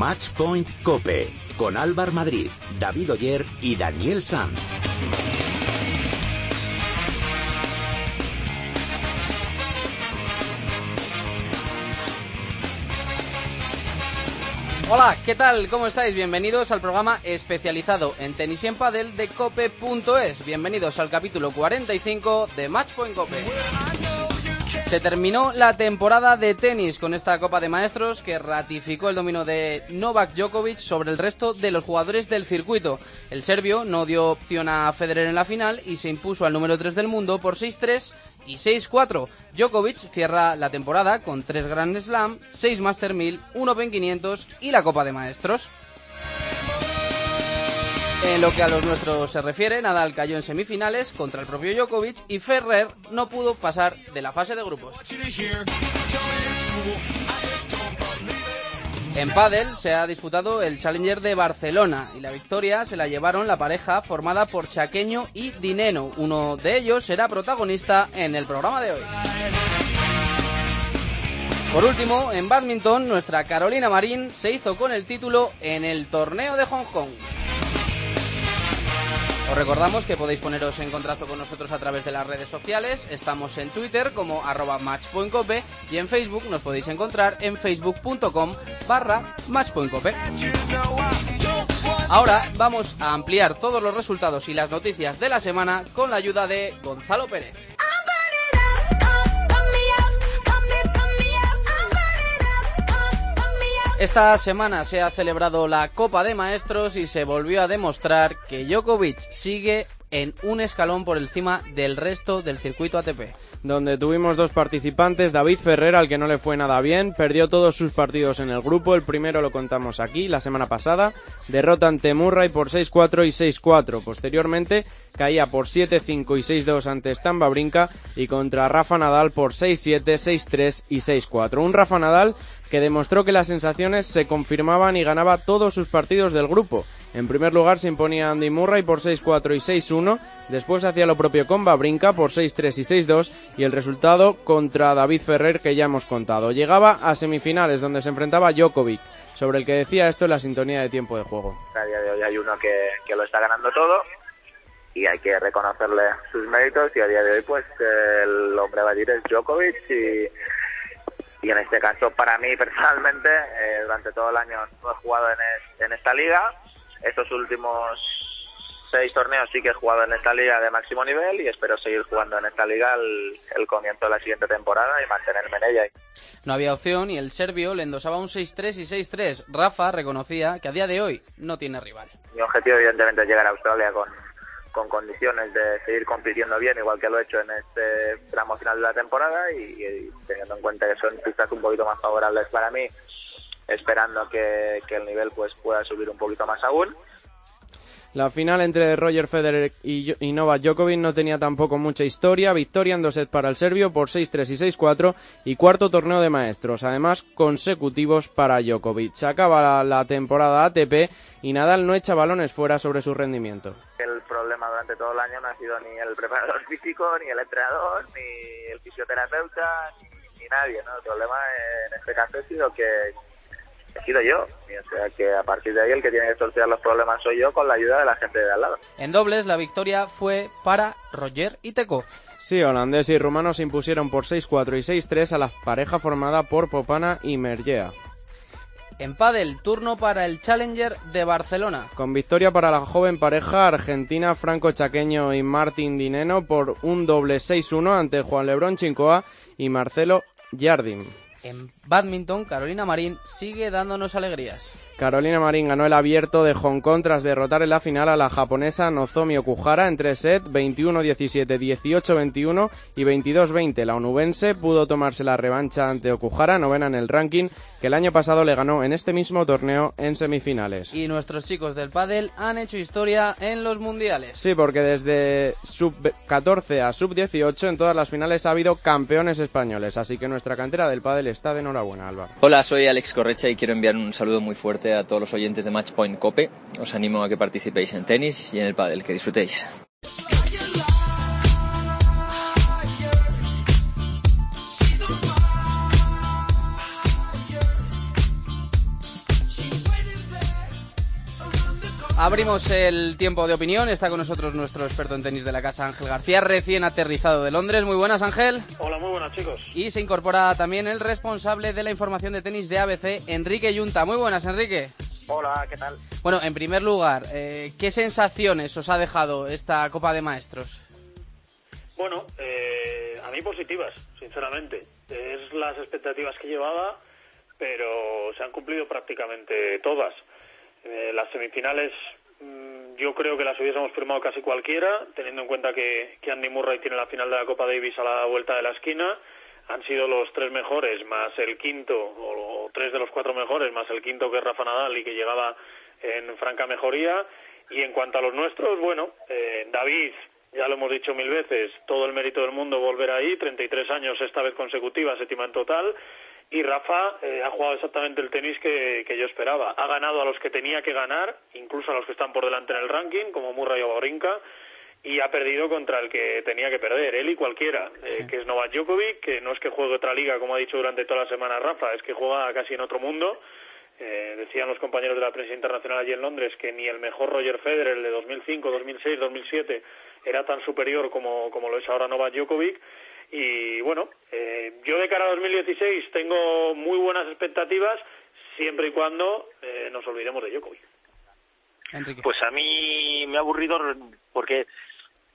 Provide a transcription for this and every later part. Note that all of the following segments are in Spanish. Match Point COPE, con Álvaro Madrid, David Oyer y Daniel Sanz. Hola, ¿qué tal? ¿Cómo estáis? Bienvenidos al programa especializado en tenis y en pádel de Cope.es. Bienvenidos al capítulo 45 de Match Point Cope. Se terminó la temporada de tenis con esta Copa de Maestros que ratificó el dominio de Novak Djokovic sobre el resto de los jugadores del circuito. El serbio no dio opción a Federer en la final y se impuso al número 3 del mundo por 6-3 y 6-4. Djokovic cierra la temporada con 3 Grand Slam, 6 Master 1000, 1 Open 500 y la Copa de Maestros. En lo que a los nuestros se refiere, Nadal cayó en semifinales contra el propio Djokovic y Ferrer no pudo pasar de la fase de grupos. En pádel se ha disputado el Challenger de Barcelona y la victoria se la llevaron la pareja formada por Chaqueño y Di Nenno. Uno de ellos será protagonista en el programa de hoy. Por último, en bádminton, nuestra Carolina Marín se hizo con el título en el torneo de Hong Kong. Os recordamos que podéis poneros en contacto con nosotros a través de las redes sociales. Estamos en Twitter como @matchpointcope y en Facebook nos podéis encontrar en facebook.com/matchpointcope. Ahora vamos a ampliar todos los resultados y las noticias de la semana con la ayuda de Gonzalo Pérez. Esta semana se ha celebrado la Copa de Maestros y se volvió a demostrar que Djokovic sigue en un escalón por encima del resto del circuito ATP. Donde tuvimos dos participantes, David Ferrer, al que no le fue nada bien, perdió todos sus partidos en el grupo, el primero lo contamos aquí la semana pasada, derrota ante Murray por 6-4 y 6-4, posteriormente caía por 7-5 y 6-2 ante Stan Wawrinka y contra Rafa Nadal por 6-7, 6-3 y 6-4. Un Rafa Nadal que demostró que las sensaciones se confirmaban y ganaba todos sus partidos del grupo. En primer lugar se imponía Andy Murray por 6-4 y 6-1, después hacía lo propio con Wawrinka por 6-3 y 6-2 y el resultado contra David Ferrer que ya hemos contado. Llegaba a semifinales donde se enfrentaba Djokovic, sobre el que decía esto en la sintonía de tiempo de juego. A día de hoy hay uno que lo está ganando todo y hay que reconocerle sus méritos y a día de hoy pues el hombre a batir es Djokovic y en este caso para mí personalmente durante todo el año no he jugado en esta liga. Estos últimos 6 torneos sí que he jugado en esta liga de máximo nivel y espero seguir jugando en esta liga el comienzo de la siguiente temporada y mantenerme en ella. No había opción y el serbio le endosaba un 6-3 y 6-3. Rafa reconocía que a día de hoy no tiene rival. Mi objetivo evidentemente es llegar a Australia con condiciones de seguir compitiendo bien, igual que lo he hecho en este tramo final de la temporada y teniendo en cuenta que son pistas un poquito más favorables para mí, esperando que el nivel pues pueda subir un poquito más aún. La final entre Roger Federer y Novak Djokovic no tenía tampoco mucha historia. Victoria en 2 sets para el serbio por 6-3 y 6-4 y cuarto torneo de maestros, además consecutivos para Djokovic. Se acaba la temporada ATP y Nadal no echa balones fuera sobre su rendimiento. El problema durante todo el año no ha sido ni el preparador físico, ni el entrenador, ni el fisioterapeuta, ni nadie, ¿no? El problema en este caso ha sido que he sido yo, o sea que a partir de ahí el que tiene que sortear los problemas soy yo con la ayuda de la gente de al lado. En dobles la victoria fue para Roger y Teco. Sí, holandés y rumano se impusieron por 6-4 y 6-3 a la pareja formada por Popana y Mergea. En pádel, turno para el Challenger de Barcelona. Con victoria para la joven pareja argentina Franco Chaqueño y Martín Di Nenno por un doble 6-1 ante Juan Lebrón Chincoa y Marcelo Yardim. En bádminton, Carolina Marín sigue dándonos alegrías. Carolina Marín ganó el abierto de Hong Kong tras derrotar en la final a la japonesa Nozomi Okuhara en 3 sets, 21-17, 18-21 y 22-20. La onubense pudo tomarse la revancha ante Okuhara, novena en el ranking, que el año pasado le ganó en este mismo torneo en semifinales. Y nuestros chicos del pádel han hecho historia en los mundiales. Sí, porque desde sub-14 a sub-18 en todas las finales ha habido campeones españoles, así que nuestra cantera del pádel está de enhorabuena, Álvaro. Hola, soy Alex Correcha y quiero enviar un saludo muy fuerte a todos los oyentes de Match Point Cope. Os animo a que participéis en tenis y en el pádel, que disfrutéis. Abrimos el tiempo de opinión. Está con nosotros nuestro experto en tenis de la casa, Ángel García, recién aterrizado de Londres. Muy buenas, Ángel. Hola, muy buenas, chicos. Y se incorpora también el responsable de la información de tenis de ABC, Enrique Yunta. Muy buenas, Enrique. Hola, ¿qué tal? Bueno, en primer lugar, ¿qué sensaciones os ha dejado esta Copa de Maestros? Bueno, a mí positivas, sinceramente. Es las expectativas que llevaba, pero se han cumplido prácticamente todas. Las semifinales yo creo que las hubiésemos firmado casi cualquiera, teniendo en cuenta que Andy Murray tiene la final de la Copa Davis a la vuelta de la esquina. Han sido los tres mejores más el quinto, o tres de los cuatro mejores más el quinto, que es Rafa Nadal, y que llegaba en franca mejoría. Y en cuanto a los nuestros, bueno, David, ya lo hemos dicho mil veces, todo el mérito del mundo volver ahí, 33 años esta vez consecutiva, séptima en total. Y Rafa ha jugado exactamente el tenis que yo esperaba. Ha ganado a los que tenía que ganar, incluso a los que están por delante en el ranking, como Murray o Wawrinka, y ha perdido contra el que tenía que perder, él y cualquiera, que es Novak Djokovic, que no es que juegue otra liga, como ha dicho durante toda la semana Rafa, es que juega casi en otro mundo. Decían los compañeros de la prensa internacional allí en Londres que ni el mejor Roger Federer, el de 2005, 2006, 2007, era tan superior como lo es ahora Novak Djokovic. Y bueno, yo de cara a 2016 tengo muy buenas expectativas, siempre y cuando nos olvidemos de Djokovic. Enrique. Pues a mí me ha aburrido porque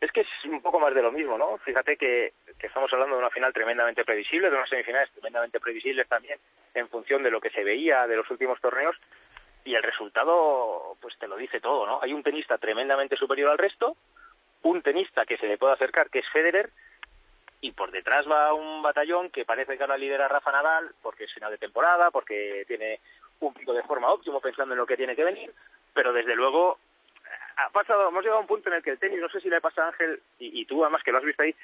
es que es un poco más de lo mismo, ¿no? Fíjate que estamos hablando de una final tremendamente previsible, de unas semifinales tremendamente previsibles también, en función de lo que se veía de los últimos torneos, y el resultado pues te lo dice todo, ¿no? Hay un tenista tremendamente superior al resto, un tenista que se le puede acercar, que es Federer, y por detrás va un batallón que parece que ahora lidera Rafa Nadal porque es final de temporada, porque tiene un pico de forma óptimo pensando en lo que tiene que venir, pero desde luego hemos llegado a un punto en el que el tenis, no sé si le pasa a Ángel, y tú además que lo has visto ahí,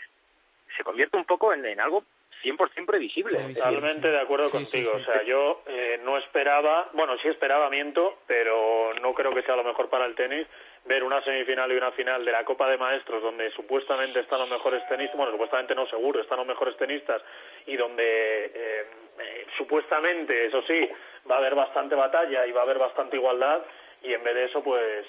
se convierte un poco en algo 100% previsible. Totalmente de acuerdo contigo, sí. O sea, yo no esperaba, bueno, sí esperaba, miento, pero no creo que sea lo mejor para el tenis ver una semifinal y una final de la Copa de Maestros donde supuestamente están los mejores tenistas, bueno, supuestamente no, seguro, están los mejores tenistas, y donde supuestamente, eso sí, va a haber bastante batalla y va a haber bastante igualdad, y en vez de eso, pues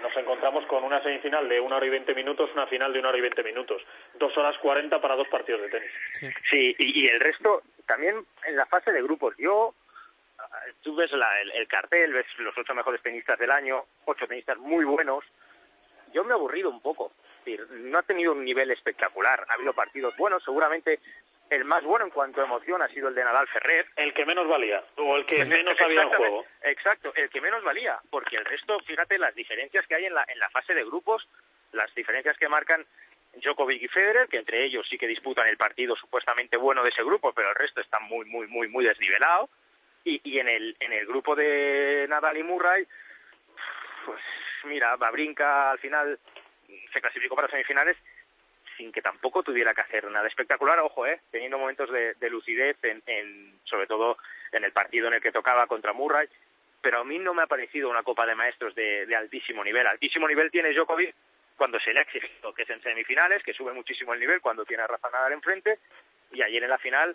nos encontramos con una semifinal de 1 hora y 20 minutos, una final de 1 hora y 20 minutos, 2 horas 40 para 2 partidos de tenis. Sí, y el resto, también en la fase de grupos, tú ves el cartel, ves los 8 mejores tenistas del año, 8 tenistas muy buenos. Yo me he aburrido un poco, es decir, no ha tenido un nivel espectacular, ha habido partidos buenos, seguramente el más bueno en cuanto a emoción ha sido el de Nadal Ferrer. El que menos valía, o el que menos había en juego. Exacto, el que menos valía, porque el resto, fíjate las diferencias que hay en la fase de grupos, las diferencias que marcan Djokovic y Federer, que entre ellos sí que disputan el partido supuestamente bueno de ese grupo, pero el resto está muy, muy, muy, muy desnivelado. Y en el grupo de Nadal y Murray, pues mira, Wawrinka al final se clasificó para semifinales sin que tampoco tuviera que hacer nada espectacular, ojo, teniendo momentos de lucidez, sobre todo en el partido en el que tocaba contra Murray, pero a mí no me ha parecido una Copa de Maestros de altísimo nivel. Altísimo nivel tiene Djokovic cuando se le ha exigido, que es en semifinales, que sube muchísimo el nivel cuando tiene a Rafa Nadal enfrente, y ayer en la final,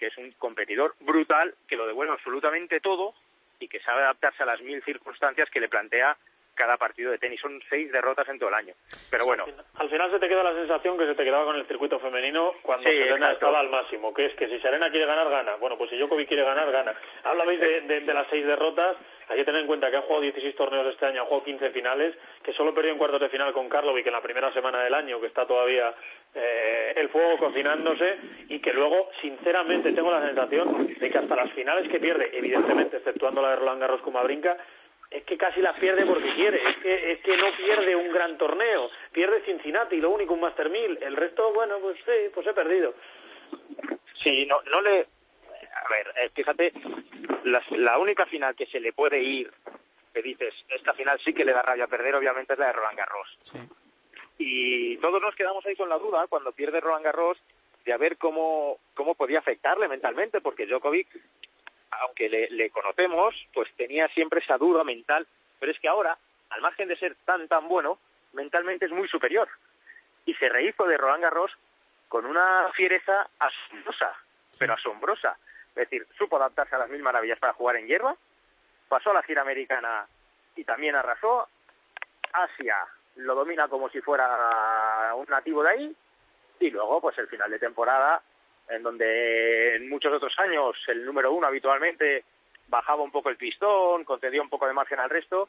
que es un competidor brutal, que lo devuelve absolutamente todo y que sabe adaptarse a las 1000 circunstancias que le plantea cada partido de tenis. Son 6 derrotas en todo el año. Pero bueno. Al final se te queda la sensación que se te quedaba con el circuito femenino cuando Serena estaba al máximo, que es que si Serena quiere ganar, gana. Bueno, pues si Djokovic quiere ganar, gana. Hablabais de las 6 derrotas. Hay que tener en cuenta que ha jugado 16 torneos este año, ha jugado 15 finales, que solo perdió en cuartos de final con Karlovic en la primera semana del año, que está todavía el fuego cocinándose, y que luego, sinceramente, tengo la sensación de que hasta las finales que pierde, evidentemente, exceptuando la de Roland Garros con Wawrinka, es que casi las pierde porque quiere, es que no pierde un gran torneo, pierde Cincinnati, lo único, un Master 1000, el resto, bueno, pues sí, pues he perdido. Sí, no le... A ver, fíjate, la única final que se le puede ir, que dices, esta final sí que le da rabia perder, obviamente es la de Roland Garros. Sí. Y todos nos quedamos ahí con la duda, cuando pierde Roland Garros, de a ver cómo podía afectarle mentalmente, porque Djokovic, aunque le conocemos, pues tenía siempre esa duda mental, pero es que ahora, al margen de ser tan, tan bueno, mentalmente es muy superior. Y se rehizo de Roland Garros con una fiereza asombrosa, pero asombrosa. Es decir, supo adaptarse a las 1000 maravillas para jugar en hierba, pasó a la gira americana y también arrasó, Asia lo domina como si fuera un nativo de ahí, y luego pues el final de temporada, en donde en muchos otros años el número uno habitualmente bajaba un poco el pistón, concedía un poco de margen al resto,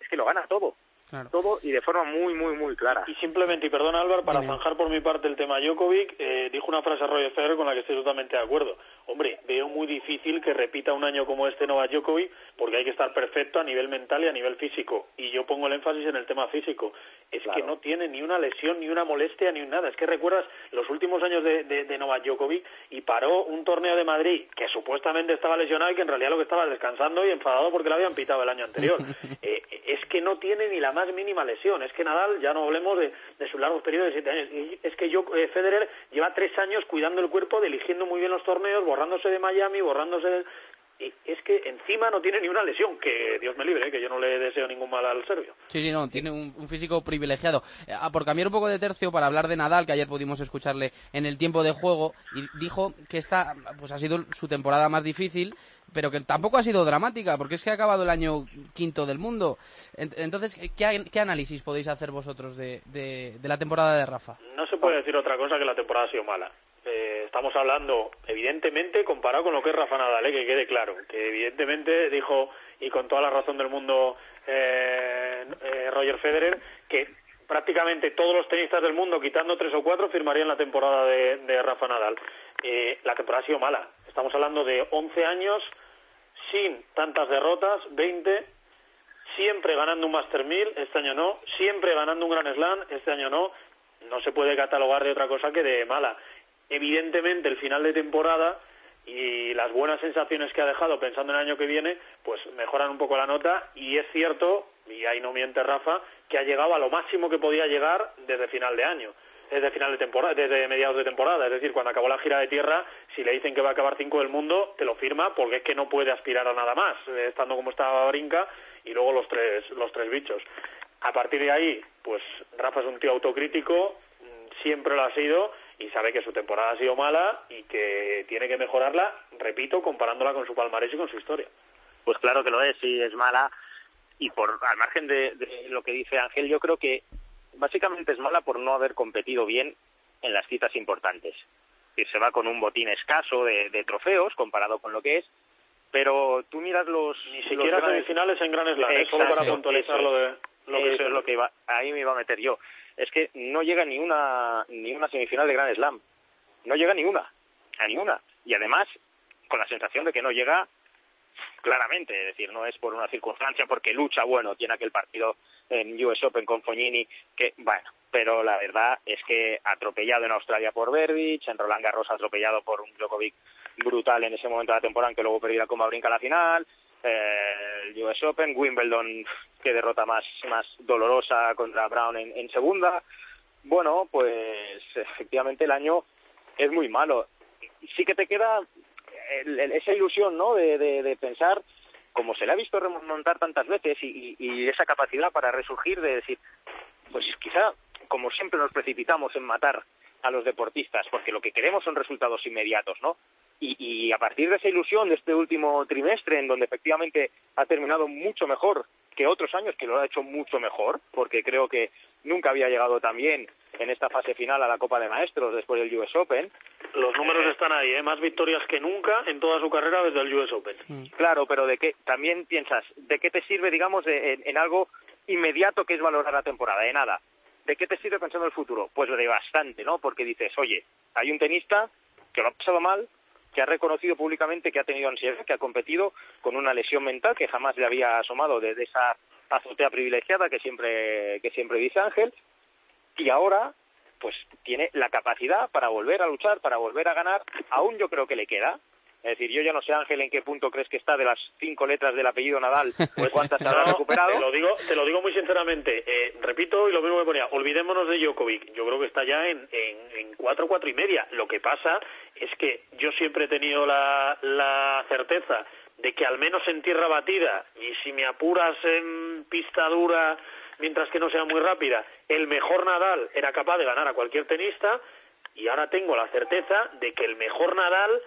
es que lo gana todo. Claro. Todo y de forma muy, muy, muy clara. Y simplemente, y perdona Álvaro, para zanjar por mi parte el tema Djokovic, dijo una frase a Roger Ferrer con la que estoy totalmente de acuerdo. Hombre, veo muy difícil que repita un año como este Novak Djokovic, porque hay que estar perfecto a nivel mental y a nivel físico. Y yo pongo el énfasis en el tema físico. Es claro. Que no tiene ni una lesión, ni una molestia, ni nada. Es que recuerdas los últimos años de Novak Djokovic, y paró un torneo de Madrid que supuestamente estaba lesionado y que en realidad lo que estaba descansando y enfadado porque le habían pitado el año anterior. Es que no tiene ni la más mínima lesión. Es que Nadal, ya no hablemos de sus largos periodos de 7 años, es que Federer lleva 3 años cuidando el cuerpo, eligiendo muy bien los torneos, borrándose de Miami, borrándose de... Y es que encima no tiene ni una lesión, que Dios me libre, que yo no le deseo ningún mal al serbio. Sí, no, tiene un físico privilegiado. Por cambiar un poco de tercio, para hablar de Nadal, que ayer pudimos escucharle en el tiempo de juego, y dijo que esta pues ha sido su temporada más difícil, pero que tampoco ha sido dramática, porque es que ha acabado el año quinto del mundo. Entonces, ¿qué análisis podéis hacer vosotros de la temporada de Rafa? No se puede decir otra cosa que la temporada ha sido mala. Estamos hablando, evidentemente, comparado con lo que es Rafa Nadal, que quede claro, que evidentemente dijo, y con toda la razón del mundo, Roger Federer, que prácticamente todos los tenistas del mundo, quitando 3 o 4, firmarían la temporada de Rafa Nadal. La temporada ha sido mala. Estamos hablando de 11 años sin tantas derrotas, 20, siempre ganando un Master 1000, este año no, siempre ganando un Grand Slam, este año no. No se puede catalogar de otra cosa que de mala. Evidentemente el final de temporada y las buenas sensaciones que ha dejado pensando en el año que viene pues mejoran un poco la nota, y es cierto, y ahí no miente Rafa, que ha llegado a lo máximo que podía llegar desde final de año, desde final de temporada, desde mediados de temporada, es decir, cuando acabó la gira de tierra, si le dicen que va a acabar 5 del mundo, te lo firma porque es que no puede aspirar a nada más, estando como estaba Wawrinka y luego los tres bichos. A partir de ahí, pues Rafa es un tío autocrítico, siempre lo ha sido, y sabe que su temporada ha sido mala y que tiene que mejorarla, repito, comparándola con su palmarés y con su historia. Pues claro que lo es, sí, es mala. Y por al margen de lo que dice Ángel, yo creo que básicamente es mala por no haber competido bien en las citas importantes. Que se va con un botín escaso de trofeos comparado con lo que es, pero tú miras los... Ni siquiera semifinales en Grand Slam, solo para puntualizarlo de... Eso es lo que iba, ahí me iba a meter yo. Es que no llega ni una semifinal de Grand Slam. No llega a ninguna. Y además, con la sensación de que no llega claramente. Es decir, no es por una circunstancia, porque lucha, bueno, tiene aquel partido en US Open con Fognini, que, bueno, pero la verdad es que atropellado en Australia por Berdych, en Roland Garros atropellado por un Djokovic brutal en ese momento de la temporada, que luego perdió con Wawrinka la final... el US Open, Wimbledon, que derrota más dolorosa contra Brown en segunda. Bueno, pues efectivamente el año es muy malo. Sí que te queda esa ilusión, ¿no?, de pensar, como se le ha visto remontar tantas veces, y esa capacidad para resurgir, de decir, pues quizá, como siempre nos precipitamos en matar a los deportistas, porque lo que queremos son resultados inmediatos, ¿no? Y a partir de esa ilusión de este último trimestre, en donde efectivamente ha terminado mucho mejor que otros años, que lo ha hecho mucho mejor, porque creo que nunca había llegado tan bien en esta fase final a la Copa de Maestros después del US Open. Los números están ahí, ¿eh? Más victorias que nunca en toda su carrera desde el US Open. Claro, pero de qué también piensas, ¿de qué te sirve, digamos, en algo inmediato que es valorar la temporada? De nada. ¿De qué te sirve pensando en el futuro? Pues de bastante, ¿no? Porque dices, oye, hay un tenista que lo ha pasado mal, que ha reconocido públicamente que ha tenido ansiedad, que ha competido con una lesión mental que jamás le había asomado desde esa azotea privilegiada que siempre dice Ángel, y ahora pues tiene la capacidad para volver a luchar, para volver a ganar. Aún yo creo que le queda. Es decir, yo ya no sé, Ángel, en qué punto crees que está de las 5 letras del apellido Nadal, pues cuántas habrá recuperado. Te lo digo muy sinceramente, repito, y lo mismo que ponía, olvidémonos de Djokovic, yo creo que está ya en 4, 4 y media, lo que pasa es que yo siempre he tenido la certeza de que al menos en tierra batida, y si me apuras en pista dura, mientras que no sea muy rápida, el mejor Nadal era capaz de ganar a cualquier tenista, y ahora tengo la certeza de que el mejor Nadal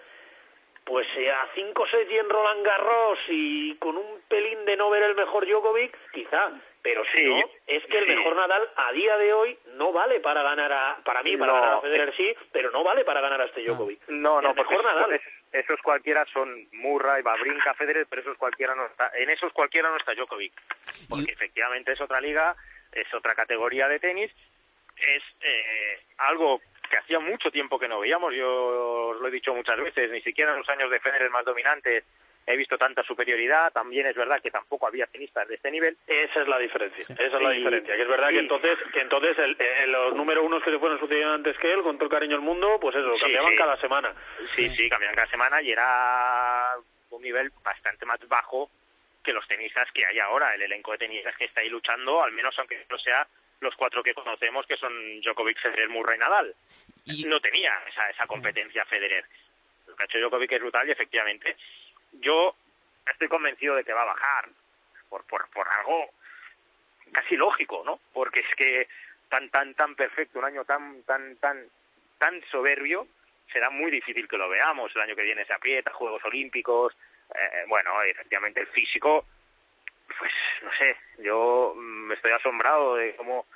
pues a 5 sets y en Roland Garros y con un pelín de no ver el mejor Djokovic, quizá, pero si sí, no, es que el mejor Nadal a día de hoy no vale para ganar a, para mí, para ganar a Federer sí, pero no vale para ganar a este Djokovic. No, porque mejor Nadal. Esos cualquiera son Murray, Wawrinka, Federer, pero esos cualquiera no está, en esos cualquiera no está Djokovic, porque efectivamente es otra liga, es otra categoría de tenis, es algo que hacía mucho tiempo que no veíamos. Yo os lo he dicho muchas veces, ni siquiera en los años de Federer más dominantes he visto tanta superioridad. También es verdad que tampoco había tenistas de este nivel. Esa es la diferencia, que es verdad que entonces los número unos que se fueron sucediendo antes que él, con todo el cariño del mundo, pues eso, cambiaban cada semana. Sí, cambiaban cada semana y era un nivel bastante más bajo que los tenistas que hay ahora, el elenco de tenistas que está ahí luchando, al menos aunque no sea los cuatro que conocemos, que son Djokovic, Federer, Murray, Nadal. No tenía esa competencia Federer. Lo que ha hecho Djokovic es brutal y efectivamente yo estoy convencido de que va a bajar por algo casi lógico, ¿no? Porque es que tan perfecto, un año tan soberbio, será muy difícil que lo veamos. El año que viene se aprieta, Juegos Olímpicos, efectivamente el físico, pues no sé, yo me estoy asombrado de cómo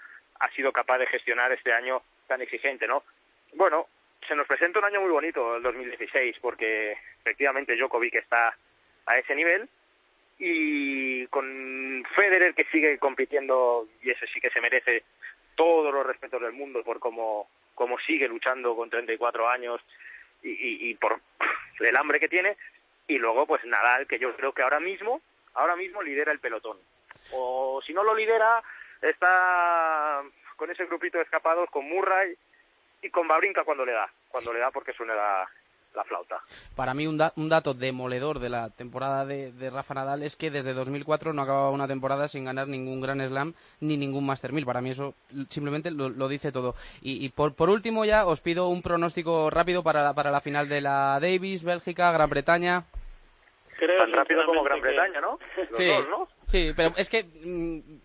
ha sido capaz de gestionar este año tan exigente, ¿no? Bueno, se nos presenta un año muy bonito el 2016, porque efectivamente Djokovic está a ese nivel y con Federer, que sigue compitiendo, y eso sí que se merece todos los respetos del mundo por cómo sigue luchando con 34 años y por el hambre que tiene. Y luego pues Nadal, que yo creo que ahora mismo lidera el pelotón, o si no lo lidera está con ese grupito de escapados con Murray y con Wawrinka cuando le da porque suena la flauta. Para mí un dato demoledor de la temporada de Rafa Nadal es que desde 2004 no acababa una temporada sin ganar ningún Grand Slam ni ningún Master 1000. Para mí eso simplemente lo dice todo. Y por último ya os pido un pronóstico rápido para la final de la Davis, Bélgica, Gran Bretaña. Creo tan rápido como Gran Bretaña, ¿no? Sí, pero es que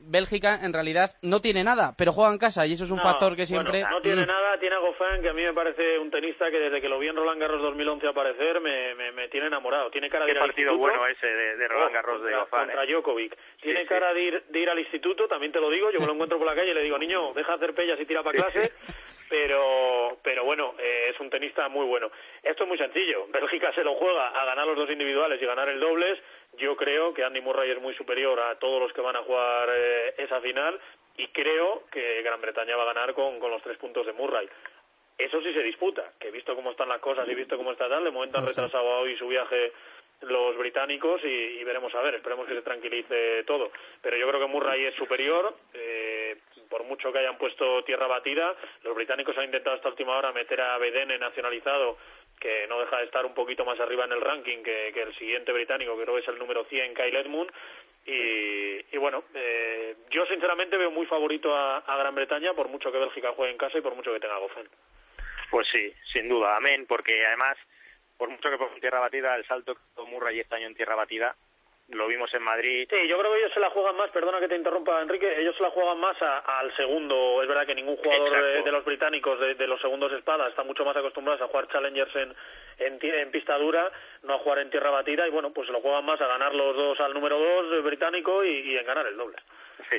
Bélgica en realidad no tiene nada, pero juega en casa y eso es un factor que siempre... Bueno, no tiene nada, tiene a Goffin, que a mí me parece un tenista que desde que lo vi en Roland Garros 2011 aparecer me tiene enamorado. Tiene cara de ir al instituto. Qué partido bueno ese de Roland Garros de Goffin. Contra Djokovic. Tiene cara de ir al instituto, también te lo digo, yo me lo encuentro por la calle y le digo, niño, deja hacer pellas y tira para clase, pero bueno, es un tenista muy bueno. Esto es muy sencillo, Bélgica se lo juega a ganar los dos individuales y ganar el dobles. Yo creo que Andy Murray es muy superior a todos los que van a jugar esa final y creo que Gran Bretaña va a ganar con los 3 puntos de Murray. Eso sí se disputa, que visto cómo están las cosas y visto cómo está tal, de momento han retrasado hoy su viaje los británicos y veremos a ver, esperemos que se tranquilice todo. Pero yo creo que Murray es superior, por mucho que hayan puesto tierra batida. Los británicos han intentado hasta última hora meter a Bedene nacionalizado, que no deja de estar un poquito más arriba en el ranking que el siguiente británico, que creo que es el número 100, Kyle Edmund. Y bueno, yo sinceramente veo muy favorito a Gran Bretaña, por mucho que Bélgica juegue en casa y por mucho que tenga Goffin. Pues sí, sin duda, amén, porque además, por mucho que por tierra batida, el salto que Murray este año en tierra batida, lo vimos en Madrid. Sí, yo creo que ellos se la juegan más, perdona que te interrumpa, Enrique, ellos se la juegan más al segundo. Es verdad que ningún jugador de los británicos, de los segundos espadas, está mucho más acostumbrados a jugar challengers en pista dura, no a jugar en tierra batida, y bueno, pues se lo juegan más a ganar los dos al número 2 británico y en ganar el doble.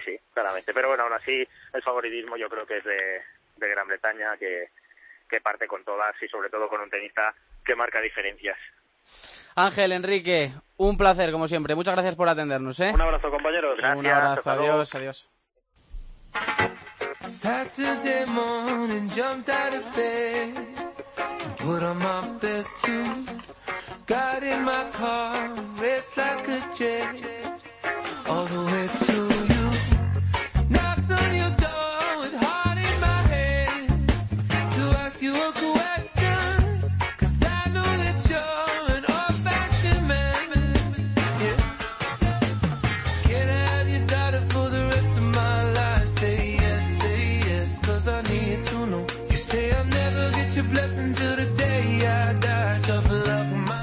Sí, claramente, pero bueno, aún así el favoritismo yo creo que es de Gran Bretaña, que parte con todas y sobre todo con un tenista que marca diferencias. Ángel, Enrique, un placer como siempre. Muchas gracias por atendernos, ¿eh? Un abrazo, compañeros. Gracias. Un abrazo. Adiós, adiós.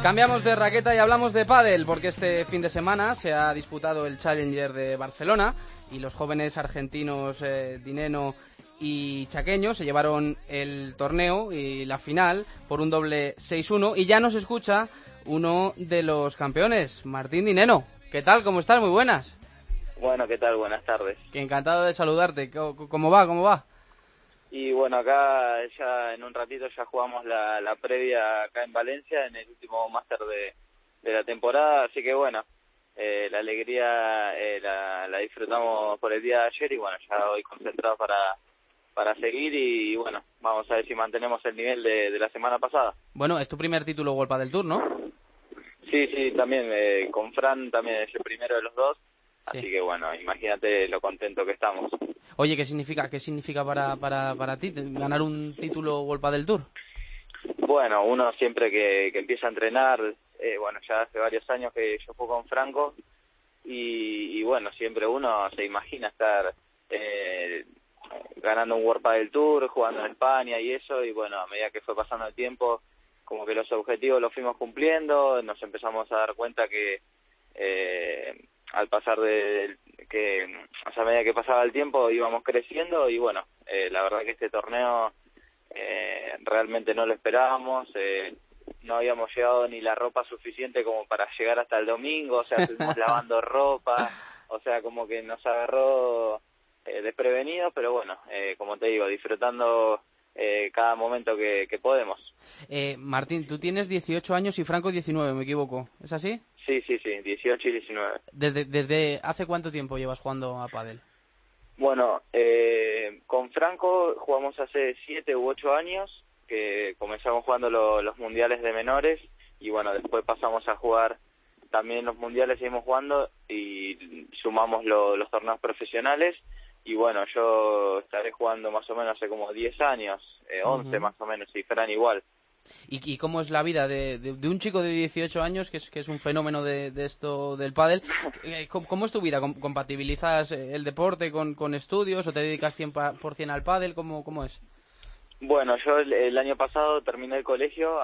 Cambiamos de raqueta y hablamos de pádel, porque este fin de semana se ha disputado el Challenger de Barcelona y los jóvenes argentinos Di Nenno y Chaqueño se llevaron el torneo y la final por un doble 6-1, y ya nos escucha uno de los campeones, Martín Di Nenno. ¿Qué tal? ¿Cómo estás? Muy buenas. Bueno, ¿qué tal? Buenas tardes. Encantado de saludarte. ¿Cómo va? ¿Cómo va? Y bueno, acá ya en un ratito ya jugamos la previa acá en Valencia, en el último máster de la temporada, así que bueno, la alegría la disfrutamos por el día de ayer y bueno, ya hoy concentrado para seguir y bueno, vamos a ver si mantenemos el nivel de la semana pasada. Bueno, es tu primer título World Padel Tour, ¿no? Sí, también, con Fran también es el primero de los dos. Sí. Así que bueno, imagínate lo contento que estamos. Oye, ¿qué significa para ti ganar un título World Padel Tour? Bueno, uno siempre que empieza a entrenar, bueno, ya hace varios años que yo juego con Franco y bueno, siempre uno se imagina estar ganando un World Padel Tour, jugando en España y eso, y bueno, a medida que fue pasando el tiempo, como que los objetivos los fuimos cumpliendo, nos empezamos a dar cuenta que al pasar a medida que pasaba el tiempo íbamos creciendo y bueno, la verdad que este torneo realmente no lo esperábamos, no habíamos llevado ni la ropa suficiente como para llegar hasta el domingo, o sea, estuvimos lavando ropa, o sea, como que nos agarró desprevenidos, pero bueno, como te digo, disfrutando cada momento que podemos. Martín, tú tienes 18 años y Franco 19, ¿me equivoco? ¿Es así? Sí, 18 y 19. ¿Desde hace cuánto tiempo llevas jugando a pádel? Bueno, con Franco jugamos hace 7 u 8 años, que comenzamos jugando los mundiales de menores, y bueno, después pasamos a jugar también los mundiales, seguimos jugando, y sumamos los torneos profesionales, y bueno, yo estaré jugando más o menos hace como 10 años, 11 más o menos, y Fran igual. ¿Y cómo es la vida de un chico de 18 años, que es un fenómeno de esto del pádel? ¿Cómo es tu vida? ¿Compatibilizas el deporte con estudios o te dedicas 100% al pádel? ¿Cómo es? Bueno, yo el año pasado terminé el colegio.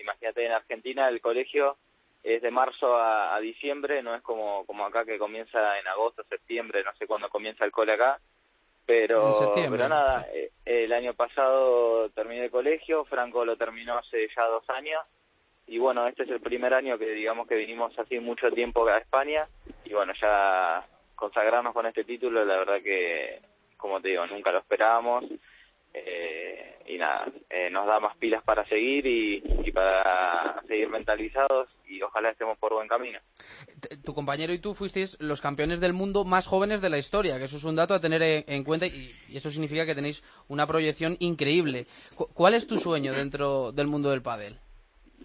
Imagínate, en Argentina el colegio es de marzo a diciembre, no es como acá que comienza en agosto, septiembre, no sé cuándo comienza el cole acá. Pero nada, el año pasado terminé el colegio, Franco lo terminó hace ya 2 años y bueno, este es el primer año que digamos que vinimos así mucho tiempo a España y bueno, ya consagrarnos con este título, la verdad que, como te digo, nunca lo esperábamos y nada, nos da más pilas para seguir y para seguir mentalizados y ojalá estemos por buen camino. Tu compañero y tú fuisteis los campeones del mundo más jóvenes de la historia, que eso es un dato a tener en cuenta y eso significa que tenéis una proyección increíble. ¿Cuál es tu sueño dentro del mundo del pádel?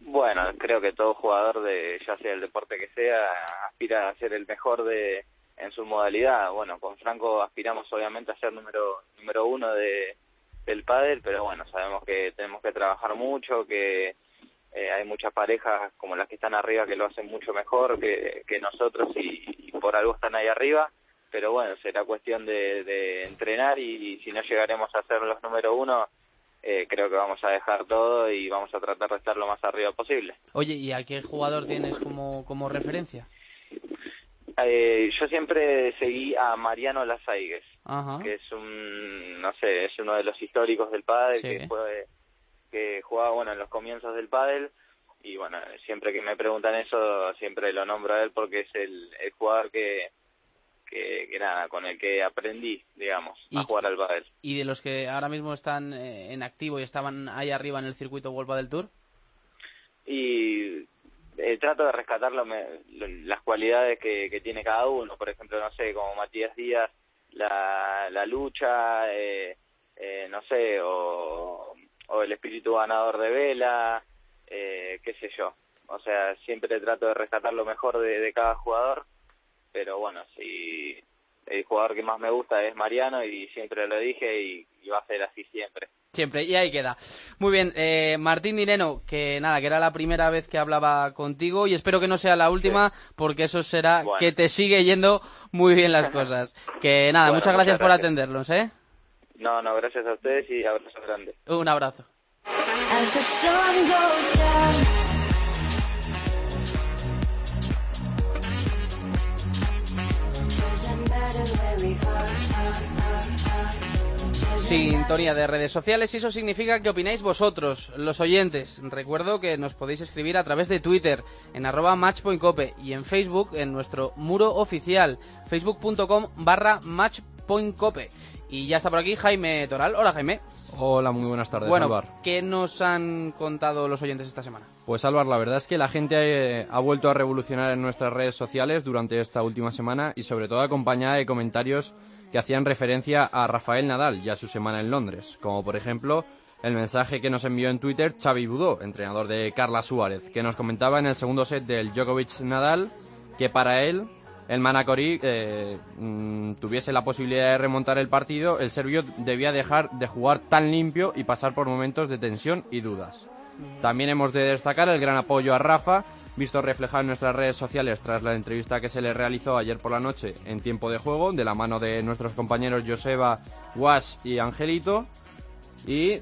Bueno, creo que todo jugador, ya sea el deporte que sea, aspira a ser el mejor en su modalidad. Bueno, con Franco aspiramos obviamente a ser número uno del pádel, pero bueno, sabemos que tenemos que trabajar mucho, que hay muchas parejas como las que están arriba que lo hacen mucho mejor que nosotros y por algo están ahí arriba, pero bueno, será cuestión de entrenar y si no llegaremos a ser los número uno, creo que vamos a dejar todo y vamos a tratar de estar lo más arriba posible. Oye, ¿y a qué jugador tienes como referencia? Yo siempre seguí a Mariano Lasaigues, que es es uno de los históricos del pádel, sí, que jugaba bueno en los comienzos del pádel y bueno, siempre que me preguntan eso siempre lo nombro a él porque es el jugador que nada, con el que aprendí, digamos, a jugar al pádel. ¿Y de los que ahora mismo están en activo y estaban ahí arriba en el circuito World Padel Tour? Y trato de rescatar las cualidades que tiene cada uno, por ejemplo, no sé, como Matías Díaz, la lucha, no sé, o el espíritu ganador de vela, qué sé yo. O sea, siempre trato de rescatar lo mejor de cada jugador, pero bueno, si el jugador que más me gusta es Mariano y siempre lo dije y va a ser así siempre. Siempre, y ahí queda. Muy bien, Martín Di Nenno, que era la primera vez que hablaba contigo y espero que no sea la última, sí, porque eso será bueno, que te sigue yendo muy bien las cosas. Bueno, muchas gracias por atendernos, ¿eh? No, gracias a ustedes y abrazo grande. Un abrazo. Sintonía de redes sociales, y eso significa que opináis vosotros, los oyentes. Recuerdo que nos podéis escribir a través de Twitter, en @matchpointcope, y en Facebook, en nuestro muro oficial, facebook.com/matchpointcope. Y ya está por aquí Jaime Toral. Hola, Jaime. Hola, muy buenas tardes, bueno, Álvaro. ¿Qué nos han contado los oyentes esta semana? Pues, Álvaro, la verdad es que la gente ha vuelto a revolucionar en nuestras redes sociales durante esta última semana, y sobre todo acompañada de comentarios que hacían referencia a Rafael Nadal y a su semana en Londres, como por ejemplo el mensaje que nos envió en Twitter Xavi Budó, entrenador de Carla Suárez, que nos comentaba en el segundo set del Djokovic-Nadal que para él el manacorí tuviese la posibilidad de remontar el partido, el serbio debía dejar de jugar tan limpio y pasar por momentos de tensión y dudas. También hemos de destacar el gran apoyo a Rafa, visto reflejado en nuestras redes sociales tras la entrevista que se le realizó ayer por la noche en Tiempo de Juego, de la mano de nuestros compañeros Joseba, Guas y Angelito. Y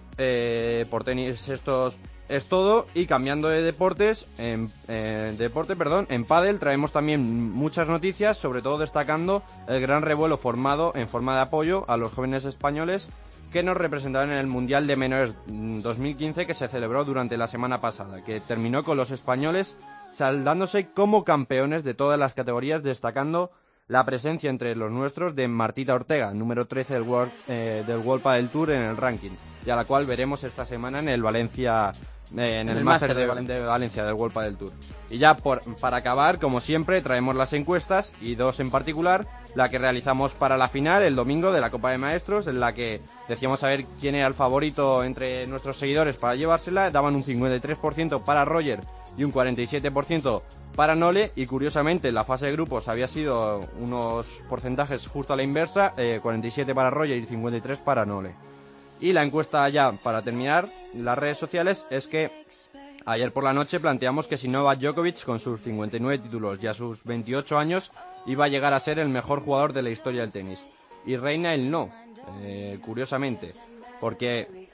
por tenis esto es todo. Y cambiando de deportes, en pádel traemos también muchas noticias, sobre todo destacando el gran revuelo formado en forma de apoyo a los jóvenes españoles que nos representaron en el Mundial de Menores 2015 que se celebró durante la semana pasada, que terminó con los españoles saldándose como campeones de todas las categorías, destacando la presencia entre los nuestros de Martita Ortega, número 13 del World Padel Tour en el ranking, y a la cual veremos esta semana en el Valencia, en el Master de Valencia del World Padel Tour. Y ya para acabar, como siempre, traemos las encuestas, y dos en particular, la que realizamos para la final el domingo de la Copa de Maestros, en la que decíamos a ver quién era el favorito entre nuestros seguidores para llevársela. Daban un 53% para Roger y un 47% para Nole, y curiosamente en la fase de grupos había sido unos porcentajes justo a la inversa, 47 para Roger y 53 para Nole. Y la encuesta ya para terminar las redes sociales es que ayer por la noche planteamos que si Novak Djokovic, con sus 59 títulos y a sus 28 años, iba a llegar a ser el mejor jugador de la historia del tenis, y reina el no, curiosamente, porque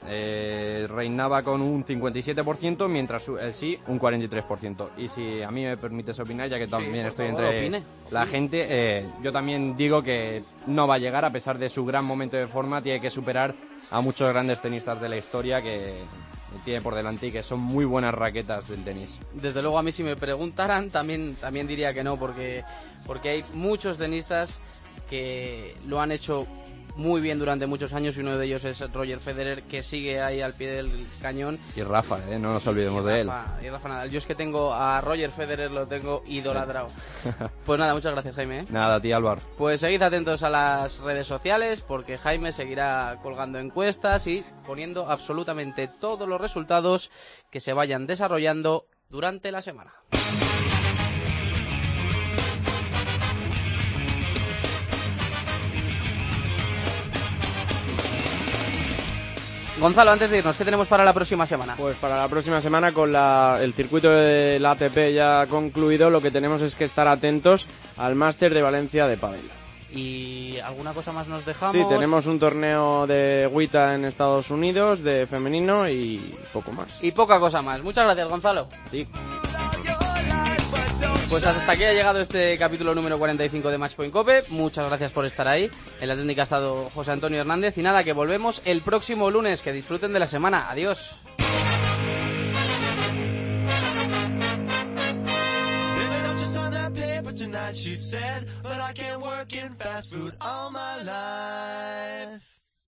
reinaba con un 57%, mientras el sí un 43%. Y si a mí me permites opinar, ya que también estoy entre la gente, yo también digo que no va a llegar, a pesar de su gran momento de forma, tiene que superar a muchos grandes tenistas de la historia que tiene por delante y que son muy buenas raquetas del tenis. Desde luego, a mí si me preguntaran también diría que no, porque hay muchos tenistas que lo han hecho muy bien durante muchos años, y uno de ellos es Roger Federer, que sigue ahí al pie del cañón. Y Rafa, no nos olvidemos de él. Y Rafa Nadal. Yo es que tengo a Roger Federer, lo tengo idolatrado. Pues nada, muchas gracias, Jaime. Nada, a ti, Álvaro. Pues seguid atentos a las redes sociales, porque Jaime seguirá colgando encuestas y poniendo absolutamente todos los resultados que se vayan desarrollando durante la semana. Gonzalo, antes de irnos, ¿qué tenemos para la próxima semana? Pues para la próxima semana, con el circuito del ATP ya concluido, lo que tenemos es que estar atentos al Máster de Valencia de pádel. ¿Y alguna cosa más nos dejamos? Sí, tenemos un torneo de Wita en Estados Unidos, de femenino, y poco más. Y poca cosa más. Muchas gracias, Gonzalo. Sí. Pues hasta aquí ha llegado este capítulo número 45 de Match Point COPE. Muchas gracias por estar ahí. En la técnica ha estado José Antonio Hernández. Y nada, que volvemos el próximo lunes. Que disfruten de la semana. Adiós.